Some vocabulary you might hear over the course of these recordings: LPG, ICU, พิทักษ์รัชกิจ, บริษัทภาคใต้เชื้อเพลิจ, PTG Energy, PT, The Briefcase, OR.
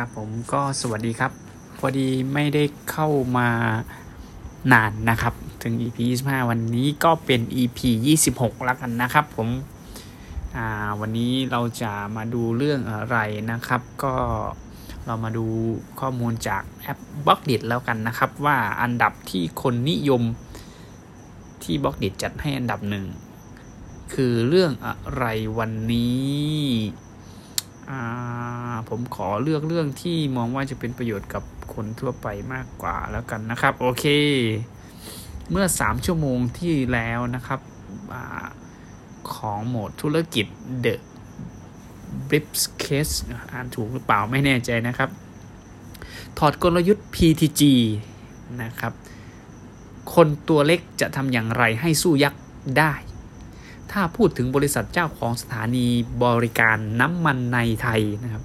ครับผมก็สวัสดีครับพอดีไม่ได้เข้ามานานนะครับถึง EP 25วันนี้ก็เป็น EP 26แล้วกันนะครับผมวันนี้เราจะมาดูเรื่องอะไรนะครับก็เรามาดูข้อมูลจากแอปบล็อกดิจแล้วกันนะครับว่าอันดับที่คนนิยมที่บล็อกดิจจัดให้อันดับหนึ่งคือเรื่องอะไรวันนี้ผมขอเลือกเรื่องที่มองว่าจะเป็นประโยชน์กับคนทั่วไปมากกว่าแล้วกันนะครับโอเคเมื่อ3ชั่วโมงที่แล้วนะครับของโหมดธุรกิจ The Briefcase อ่านถูกหรือเปล่าไม่แน่ใจนะครับถอดกลยุทธ์ PTG นะครับคนตัวเล็กจะทำอย่างไรให้สู้ยักษ์ได้ถ้าพูดถึงบริษัทเจ้าของสถานีบริการน้ำมันในไทยนะครับ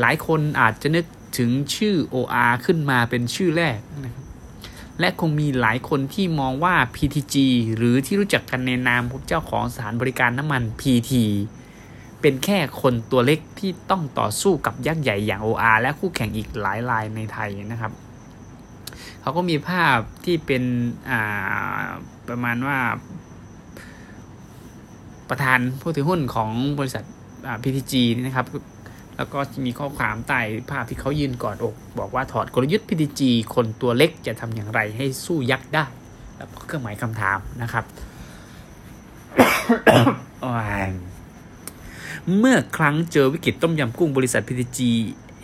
หลายคนอาจจะนึกถึงชื่อ OR ขึ้นมาเป็นชื่อแรกนะครับและคงมีหลายคนที่มองว่า PTG หรือที่รู้จักกันในนามเจ้าของสถานบริการน้ำมัน PT เป็นแค่คนตัวเล็กที่ต้องต่อสู้กับยักษ์ใหญ่อย่าง OR และคู่แข่งอีกหลายรายในไทยนะครับเขาก็มีภาพที่เป็นประมาณว่าประธานผู้ถือหุ้นของบริษัท PTG นะครับแล้วก็มีข้อความใต้ภาพที่เขายืนกอดอกบอกว่าถอดกลยุทธ์ PTG คนตัวเล็กจะทำอย่างไรให้สู้ยักษ์ได้แล้วก็เครื่องหมายคำถามนะครับ เมื่อครั้งเจอวิกฤตต้มยำกุ้งบริษัท PTG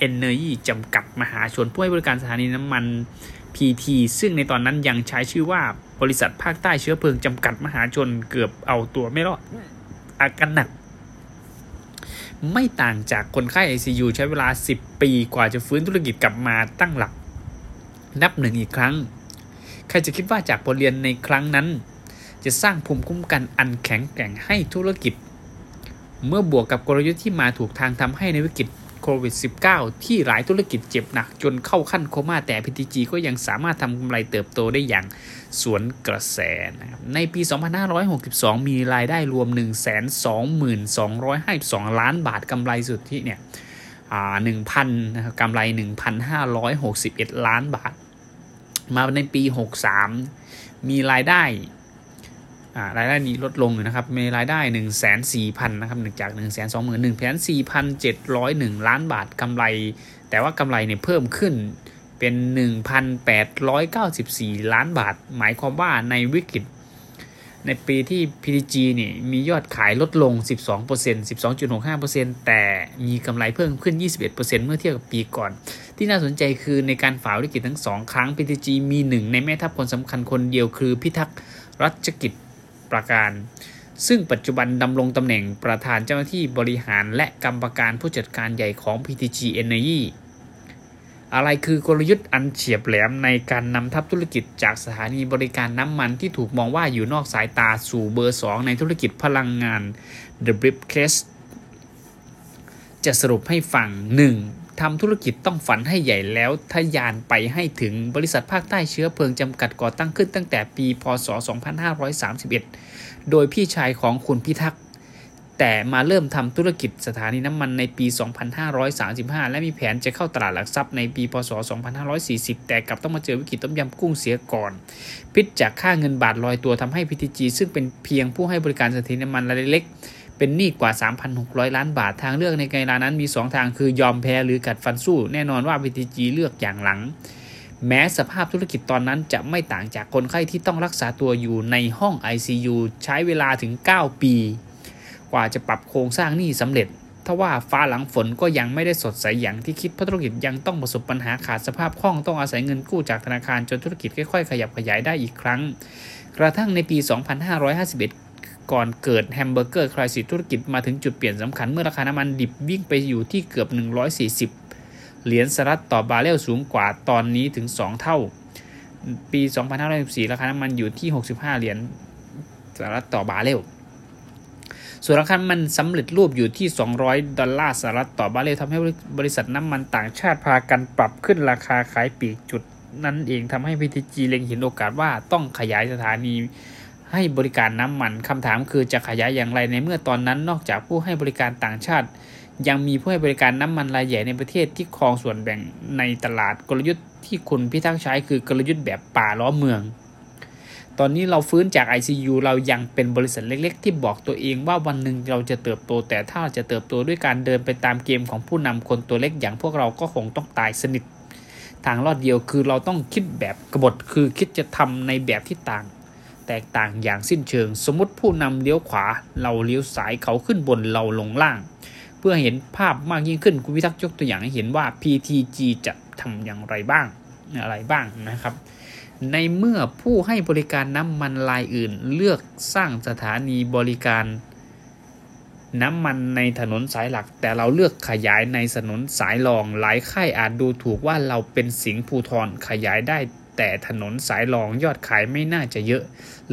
Energy จำกัดมหาชนผู้ให้บริการสถานีน้ำมัน PT ซึ่งในตอนนั้นยังใช้ชื่อว่าบริษัทภาคใต้เชื้อเพลิงจำกัดมหาชนเกือบเอาตัวไม่รอดอาการหนักไม่ต่างจากคนไข้ ICU ใช้เวลา10 ปีกว่าจะฟื้นธุรกิจกลับมาตั้งหลักนับหนึ่งอีกครั้งใครจะคิดว่าจากบทเรียนในครั้งนั้นจะสร้างภูมิคุ้มกันอันแข็งแกร่งให้ธุรกิจเมื่อบวกกับกลยุทธ์ที่มาถูกทางทำให้ในวิกฤตโควิด -19 ที่หลายธุรกิจเจ็บหนักจนเข้าขั้นโคม่าแต่ PTG ก็ยังสามารถทำกำไรเติบโตได้อย่างสวนกระแสนะครับในปี2562มีรายได้รวม 122,252 ล้านบาทกำไรสุทธิเนี่ยกำไร 1,561 ล้านบาทมาในปี63มีรายได้นี้ลดลงนะครับมีรายได้ 1,400,000 นะครับจาก 1,4,701 ล้านบาทกำไรแต่ว่ากำไรเนี่ยเพิ่มขึ้นเป็น 1,894 ล้านบาทหมายความว่าในวิกฤตในปีที่ PTG เนี่ยมียอดขายลดลง 12.65% แต่มีกำไรเพิ่มขึ้น 21% เมื่อเทียบกับปีก่อนที่น่าสนใจคือในการฝ่าวิกฤตทั้ง2ครั้ง PTG มี1ในแม่ทัพคนสำคัญคนเดียวคือพิทักษ์รัชกิจประการซึ่งปัจจุบันดำรงตำแหน่งประธานเจ้าหน้าที่บริหารและกรรมการผู้จัดการใหญ่ของ PTG Energy อะไรคือกลยุทธ์อันเฉียบแหลมในการนำทัพธุรกิจจากสถานีบริการน้ำมันที่ถูกมองว่าอยู่นอกสายตาสู่เบอร์ 2 ในธุรกิจพลังงาน The Briefcase จะสรุปให้ฟัง 1. ทำธุรกิจต้องฝันให้ใหญ่แล้วทะยานไปให้ถึงบริษัทภาคใต้เชื้อเพลิงจำกัดก่อตั้งขึ้นตั้งแต่ปีพ.ศ. 2531 โดยพี่ชายของคุณพิทักษ์แต่มาเริ่มทำธุรกิจสถานีน้ำมันในปี 2535 และมีแผนจะเข้าตลาดหลักทรัพย์ในปีพ.ศ. 2540 แต่กลับต้องมาเจอวิกฤตต้มยำกุ้งเสียก่อนพิษจากค่าเงินบาทลอยตัวทำให้ PTG ซึ่งเป็นเพียงผู้ให้บริการสถานีน้ำมันรายเล็กเป็นหนี้กว่า 3,600 ล้านบาททางเลือกในการนั้นมี2ทางคือยอมแพ้หรือกัดฟันสู้แน่นอนว่า PTG เลือกอย่างหลังแม้สภาพธุรกิจตอนนั้นจะไม่ต่างจากคนไข้ที่ต้องรักษาตัวอยู่ในห้อง ICU ใช้เวลาถึง 9 ปีกว่าจะปรับโครงสร้างหนี้สำเร็จทว่าฟ้าหลังฝนก็ยังไม่ได้สดใสอย่างที่คิดเพราะธุรกิจยังต้องประสบปัญหาขาดสภาพคล่องต้องอาศัยเงินกู้จากธนาคารจนธุรกิจค่อยๆขยับขยายได้อีกครั้งกระทั่งในปี 2551 ก่อนเกิดแฮมเบอร์เกอร์ไครซิสธุรกิจมาถึงจุดเปลี่ยนสำคัญเมื่อราคาน้ำมันดิบวิ่งไปอยู่ที่เกือบ140เหรียญสหรัฐต่อบาร์เรลสูงกว่าตอนนี้ถึง2เท่าปี 2514 ราคาน้ำมันอยู่ที่65เหรียญสหรัฐต่อบาร์เรลส่วนราคามันสำเร็จรูปอยู่ที่$200สหรัฐต่อบาร์เรลทำให้บริษัทน้ำมันต่างชาติพากันปรับขึ้นราคาขายปลีกจุดนั้นเองทำให้ PTG เล็งเห็นโอกาสว่าต้องขยายสถานีให้บริการน้ำมันคำถามคือจะขยายอย่างไรในเมื่อตอนนั้นนอกจากผู้ให้บริการต่างชาติ ยังมีผู้ให้บริการน้ำมันรายใหญ่ในประเทศที่ครองส่วนแบ่งในตลาดกลยุทธ์ที่คุณพิทักษ์ใช้คือกลยุทธ์แบบป่าล้อเมืองตอนนี้เราฟื้นจาก ICU เรายังเป็นบริษัทเล็กๆที่บอกตัวเองว่าวันหนึ่งเราจะเติบโตแต่ถ้าจะเติบโตด้วยการเดินไปตามเกมของผู้นำคนตัวเล็กอย่างพวกเราก็คงต้องตายสนิททางรอดเดียวคือเราต้องคิดแบบกบฏคือคิดจะทำในแบบที่ต่างแตกต่างอย่างสิ้นเชิงสมมติผู้นำเลี้ยวขวาเราเลี้ยวซ้ายเขาขึ้นบนเราลงล่างเพื่อเห็นภาพมากยิ่งขึ้นคุณพิทักษ์ยกตัวอย่างให้เห็นว่า PTG จะทำอย่างไรบ้างนะครับในเมื่อผู้ให้บริการน้ำมันรายอื่นเลือกสร้างสถานีบริการน้ำมันในถนนสายหลักแต่เราเลือกขยายในถนนสายรองหลายค่ายอาจดูถูกว่าเราเป็นสิงห์ภูธรขยายได้แต่ถนนสายรองยอดขายไม่น่าจะเยอะ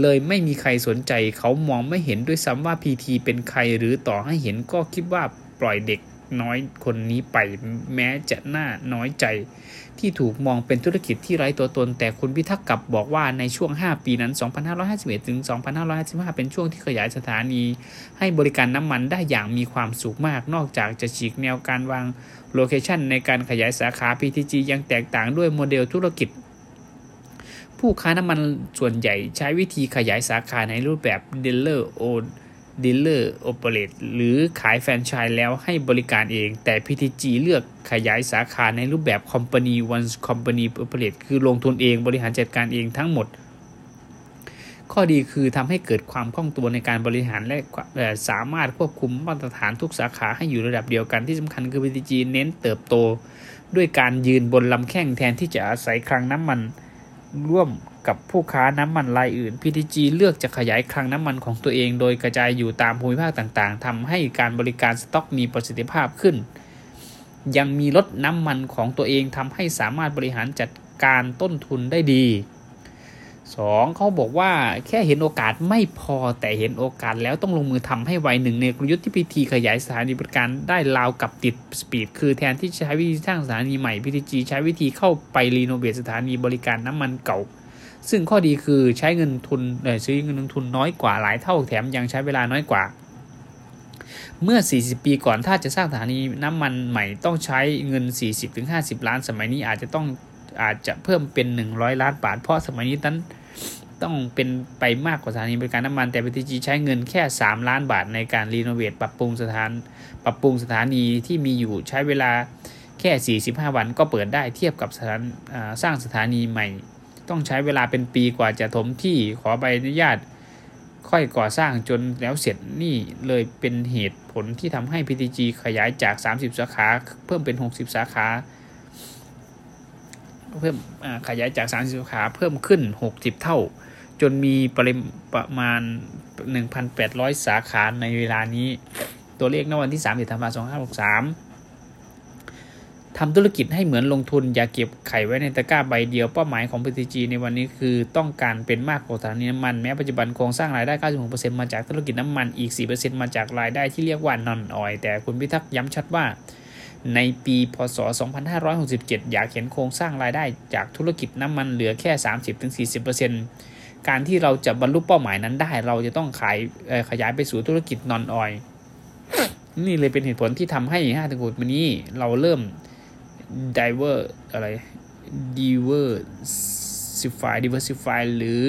เลยไม่มีใครสนใจเขามองไม่เห็นด้วยซ้ำว่า PT เป็นใครหรือต่อให้เห็นก็คิดว่าปล่อยเด็กน้อยคนนี้ไปแม้จะน่าน้อยใจที่ถูกมองเป็นธุรกิจที่ไร้ตัวตนแต่คุณพิทักษ์กลับบอกว่าในช่วง5ปีนั้น 2,551 ถึง 2,555 เป็นช่วงที่ขยายสถานีให้บริการน้ำมันได้อย่างมีความสุขมากนอกจากจะฉีกแนวการวางโลเคชั่นในการขยายสาขา PTG ยังแตกต่างด้วยโมเดลธุรกิจผู้ค้าน้ำมันส่วนใหญ่ใช้วิธีขยายสาขาในรูปแบบ Dealer Operate หรือขายแฟรนไชส์แล้วให้บริการเองแต่ PTG เลือกขยายสาขาในรูปแบบ Company One Company Operate คือลงทุนเองบริหารจัดการเองทั้งหมดข้อดีคือทำให้เกิดความคล่องตัวในการบริหารและสามารถควบคุมมาตรฐานทุกสาขาให้อยู่ระดับเดียวกันที่สำคัญคือ PTG เน้นเติบโตด้วยการยืนบนลำแข้งแทนที่จะอาศัยคลังน้ำมันร่วมกับผู้ค้าน้ำมันรายอื่น PTG เลือกจะขยายคลังน้ำมันของตัวเองโดยกระจายอยู่ตามภูมิภาคต่างๆทำให้การบริการสต็อกมีประสิทธิภาพขึ้นยังมีรถน้ำมันของตัวเองทำให้สามารถบริหารจัดการต้นทุนได้ดี2เขาบอกว่าแค่เห็นโอกาสไม่พอแต่เห็นโอกาสแล้วต้องลงมือทำให้ไวหนึ่งในกลยุทธ์ที่ PT ขยายสถานีบริการได้ราวกับติดสปีดคือแทนที่ใช้วิธีสร้างสถานีใหม่ PTG ใช้วิธีเข้าไปรีโนเวทสถานีบริการน้ำมันเก่าซึ่งข้อดีคือใช้เงินทุนซื้อเงินลงทุนน้อยกว่าหลายเท่าแถมยังใช้เวลาน้อยกว่าเมื่อ40ปีก่อนถ้าจะสร้างสถานีน้ำมันใหม่ต้องใช้เงิน 40-50 ล้านสมัยนี้อาจจะเพิ่มเป็น100ล้านบาทเพราะสมัยนี้นั้นต้องเป็นไปมากกว่าสถานีบริการน้ำมันแต่ PTG ใช้เงินแค่3ล้านบาทในการรีโนเวทปรับปรุงสถานีที่มีอยู่ใช้เวลาแค่45วันก็เปิดได้เทียบกับสร้างสถานีใหม่ต้องใช้เวลาเป็นปีกว่าจะถมที่ขอใบอนุญาตค่อยก่อสร้างจนแล้วเสร็จนี่เลยเป็นเหตุผลที่ทำให้ PTG ขยายจาก30สาขาเพิ่มเป็น60สาขาเพิ่มขยายจาก30สาขาเพิ่มขึ้น60เท่าจนมีประมาณ 1,800 สาขาในเวลานี้ตัวเลขณวันที่30ธันวาคม2563ทำธุรกิจให้เหมือนลงทุนอย่าเก็บไข่ไว้ในตะกร้าใบเดียวเป้าหมายของ PTG ในวันนี้คือต้องการเป็นมากกว่าสถานีน้ำมันแม้ปัจจุบันโครงสร้างรายได้ 96% มาจากธุรกิจน้ำมันอีก 4% มาจากรายได้ที่เรียกว่า Non Oil แต่คุณพิทักษ์ย้ำชัดว่าในปีพ.ศ. 2567 อยากเห็นโครงสร้างรายได้จากธุรกิจน้ำมันเหลือแค่ 30-40% การที่เราจะบรรลุเป้าหมายนั้นได้เราจะต้องขยายไปสู่ธุรกิจ Non Oil นี่เลยเป็นเหตุผลที่ทำให้5 ถึง 6 วันนี้เราเริ่มdiversify หรือ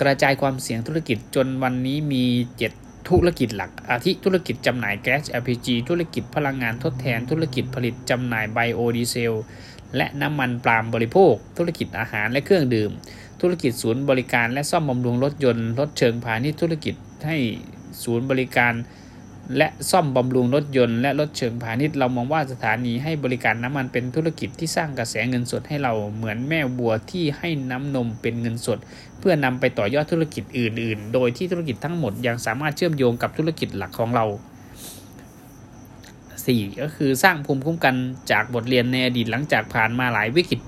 กระจายความเสี่ยงธุรกิจจนวันนี้มี7ธุรกิจหลักอาทิธุรกิจจำหน่ายแก๊ส LPG ธุรกิจพลังงานทดแทนธุรกิจผลิตจำหน่ายไบโอดีเซลและน้ำมันปาล์มบริโภคธุรกิจอาหารและเครื่องดื่มธุรกิจศูนย์บริการและซ่อมบำรุงรถยนต์รถเชิงพาณิชย์ธุรกิจให้ศูนย์บริการและซ่อมบำรุงรถยนต์และรถเชิงพาณิชย์เรามองว่าสถานีให้บริการน้ำมันเป็นธุรกิจที่สร้างกระแสเงินสดให้เราเหมือนแม่บัวที่ให้น้ำนมเป็นเงินสดเพื่อนำไปต่อยอดธุรกิจอื่นๆโดยที่ธุรกิจทั้งหมดยังสามารถเชื่อมโยงกับธุรกิจหลักของเรา4ก็คือสร้างภูมิคุ้มกันจากบทเรียนในอดีตหลังจากผ่านมาหลายวิกฤต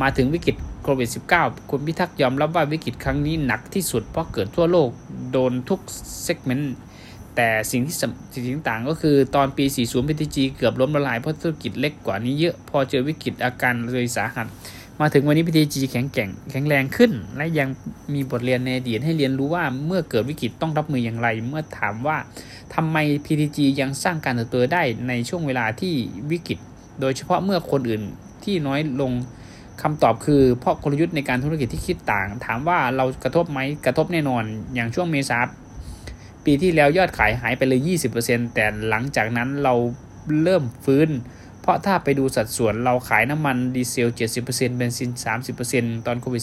มาถึงวิกฤตโควิด-19 คุณพิทักษ์ยอมรับว่าวิกฤตครั้งนี้หนักที่สุดเพราะเกิดทั่วโลกโดนทุกเซกเมนต์แต่สิ่งต่างก็คือตอนปี 40 PTG เกือบล้มละลายเพราะธุรกิจเล็กกว่านี้เยอะพอเจอวิกฤตอาการเลยสาหัสมาถึงวันนี้ PTG แข็งแรงขึ้นและยังมีบทเรียนในอดีตให้เรียนรู้ว่าเมื่อเกิดวิกฤตต้องรับมืออย่างไรเมื่อถามว่า ทำไม PTG ยังสร้างการเติบโตได้ในช่วงเวลาที่วิกฤตโดยเฉพาะเมื่อคนอื่นที่น้อยลงคำตอบคือเพราะกลยุทธ์ในการธุรกิจที่คิดต่างถามว่าเรากระทบไหมกระทบแน่นอนอย่างช่วงเมษาปีที่แล้วยอดขายหายไปเลย 20% แต่หลังจากนั้นเราเริ่มฟื้นเพราะถ้าไปดูสัดส่วนเราขายน้ำมันดีเซล 70% เบนซิน 30% ตอนโควิด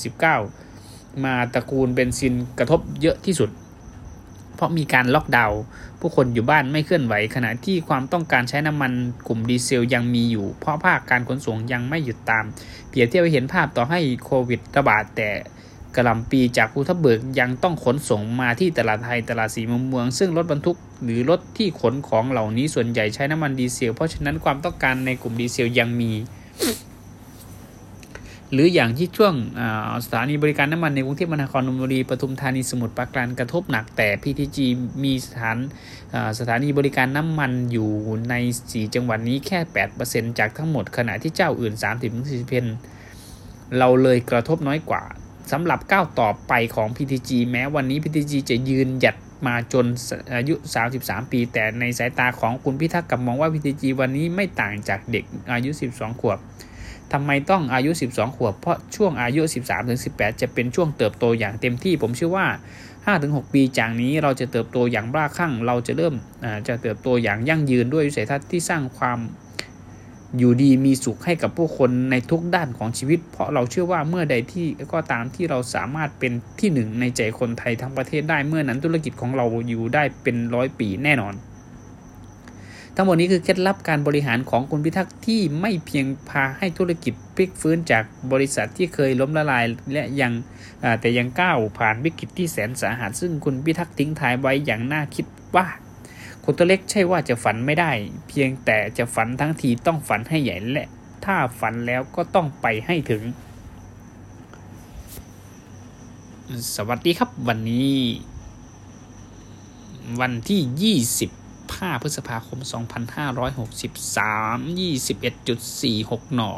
-19 มาตระกูลเบนซินกระทบเยอะที่สุดเพราะมีการล็อกดาวน์ผู้คนอยู่บ้านไม่เคลื่อนไหวขณะที่ความต้องการใช้น้ำมันกลุ่มดีเซลยังมีอยู่เพราะภาคการขนส่งยังไม่หยุดตามเปรียบเทียบเห็นภาพต่อให้โควิดระบาดแต่กะหล่ำปีจากภูทับเบิกยังต้องขนส่งมาที่ตลาดไทยตลาดสีมุมเมืองซึ่งรถบรรทุกหรือรถที่ขนของเหล่านี้ส่วนใหญ่ใช้น้ำมันดีเซลเพราะฉะนั้นความต้องการในกลุ่มดีเซลยังมีหรืออย่างที่ช่วงสถานีบริการน้ำมันในกรุงเทพมหานครนนทบุรีปทุมธานีสมุทรปราการกระทบหนักแต่ PTG มีสถานีบริการน้ำมันอยู่ใน4จังหวัดนี้แค่ 8% จากทั้งหมดขณะที่เจ้าอื่น 30-40% เราเลยกระทบน้อยกว่าสำหรับก้าวต่อไปของ PTG แม้วันนี้ PTG จะยืนหยัดมาจนอายุ33ปีแต่ในสายตาของคุณพิทักษ์กลับมองว่า PTG วันนี้ไม่ต่างจากเด็กอายุ12ขวบทำไมต้องอายุ12ขวบเพราะช่วงอายุ 13-18 จะเป็นช่วงเติบโตอย่างเต็มที่ผมเชื่อว่า 5-6 ปีจากนี้เราจะเติบโตอย่างบ้าคลั่งเราจะเริ่มจะเติบโตอย่างยั่งยืนด้วยวิสัยทัศน์ที่สร้างความอยู่ดีมีสุขให้กับผู้คนในทุกด้านของชีวิตเพราะเราเชื่อว่าเมื่อใดที่ก็ตามที่เราสามารถเป็นที่หนึ่งในใจคนไทยทั้งประเทศได้เมื่อนั้นธุรกิจของเราอยู่ได้เป็น100ปีแน่นอนทั้งหมดนี้คือเคล็ดลับการบริหารของคุณพิทักษ์ที่ไม่เพียงพาให้ธุรกิจพลิกฟื้นจากบริษัทที่เคยล้มละลายและยังก้าวผ่านวิกฤตที่แสนสาหัสซึ่งคุณพิทักษ์ทิ้งท้ายไว้อย่างน่าคิดว่าคนตัวเล็กใช่ว่าจะฝันไม่ได้เพียงแต่จะฝันทั้งทีต้องฝันให้ใหญ่และถ้าฝันแล้วก็ต้องไปให้ถึงสวัสดีครับวันนี้วันที่25 พฤษภาคม 2563 21.46 หนอ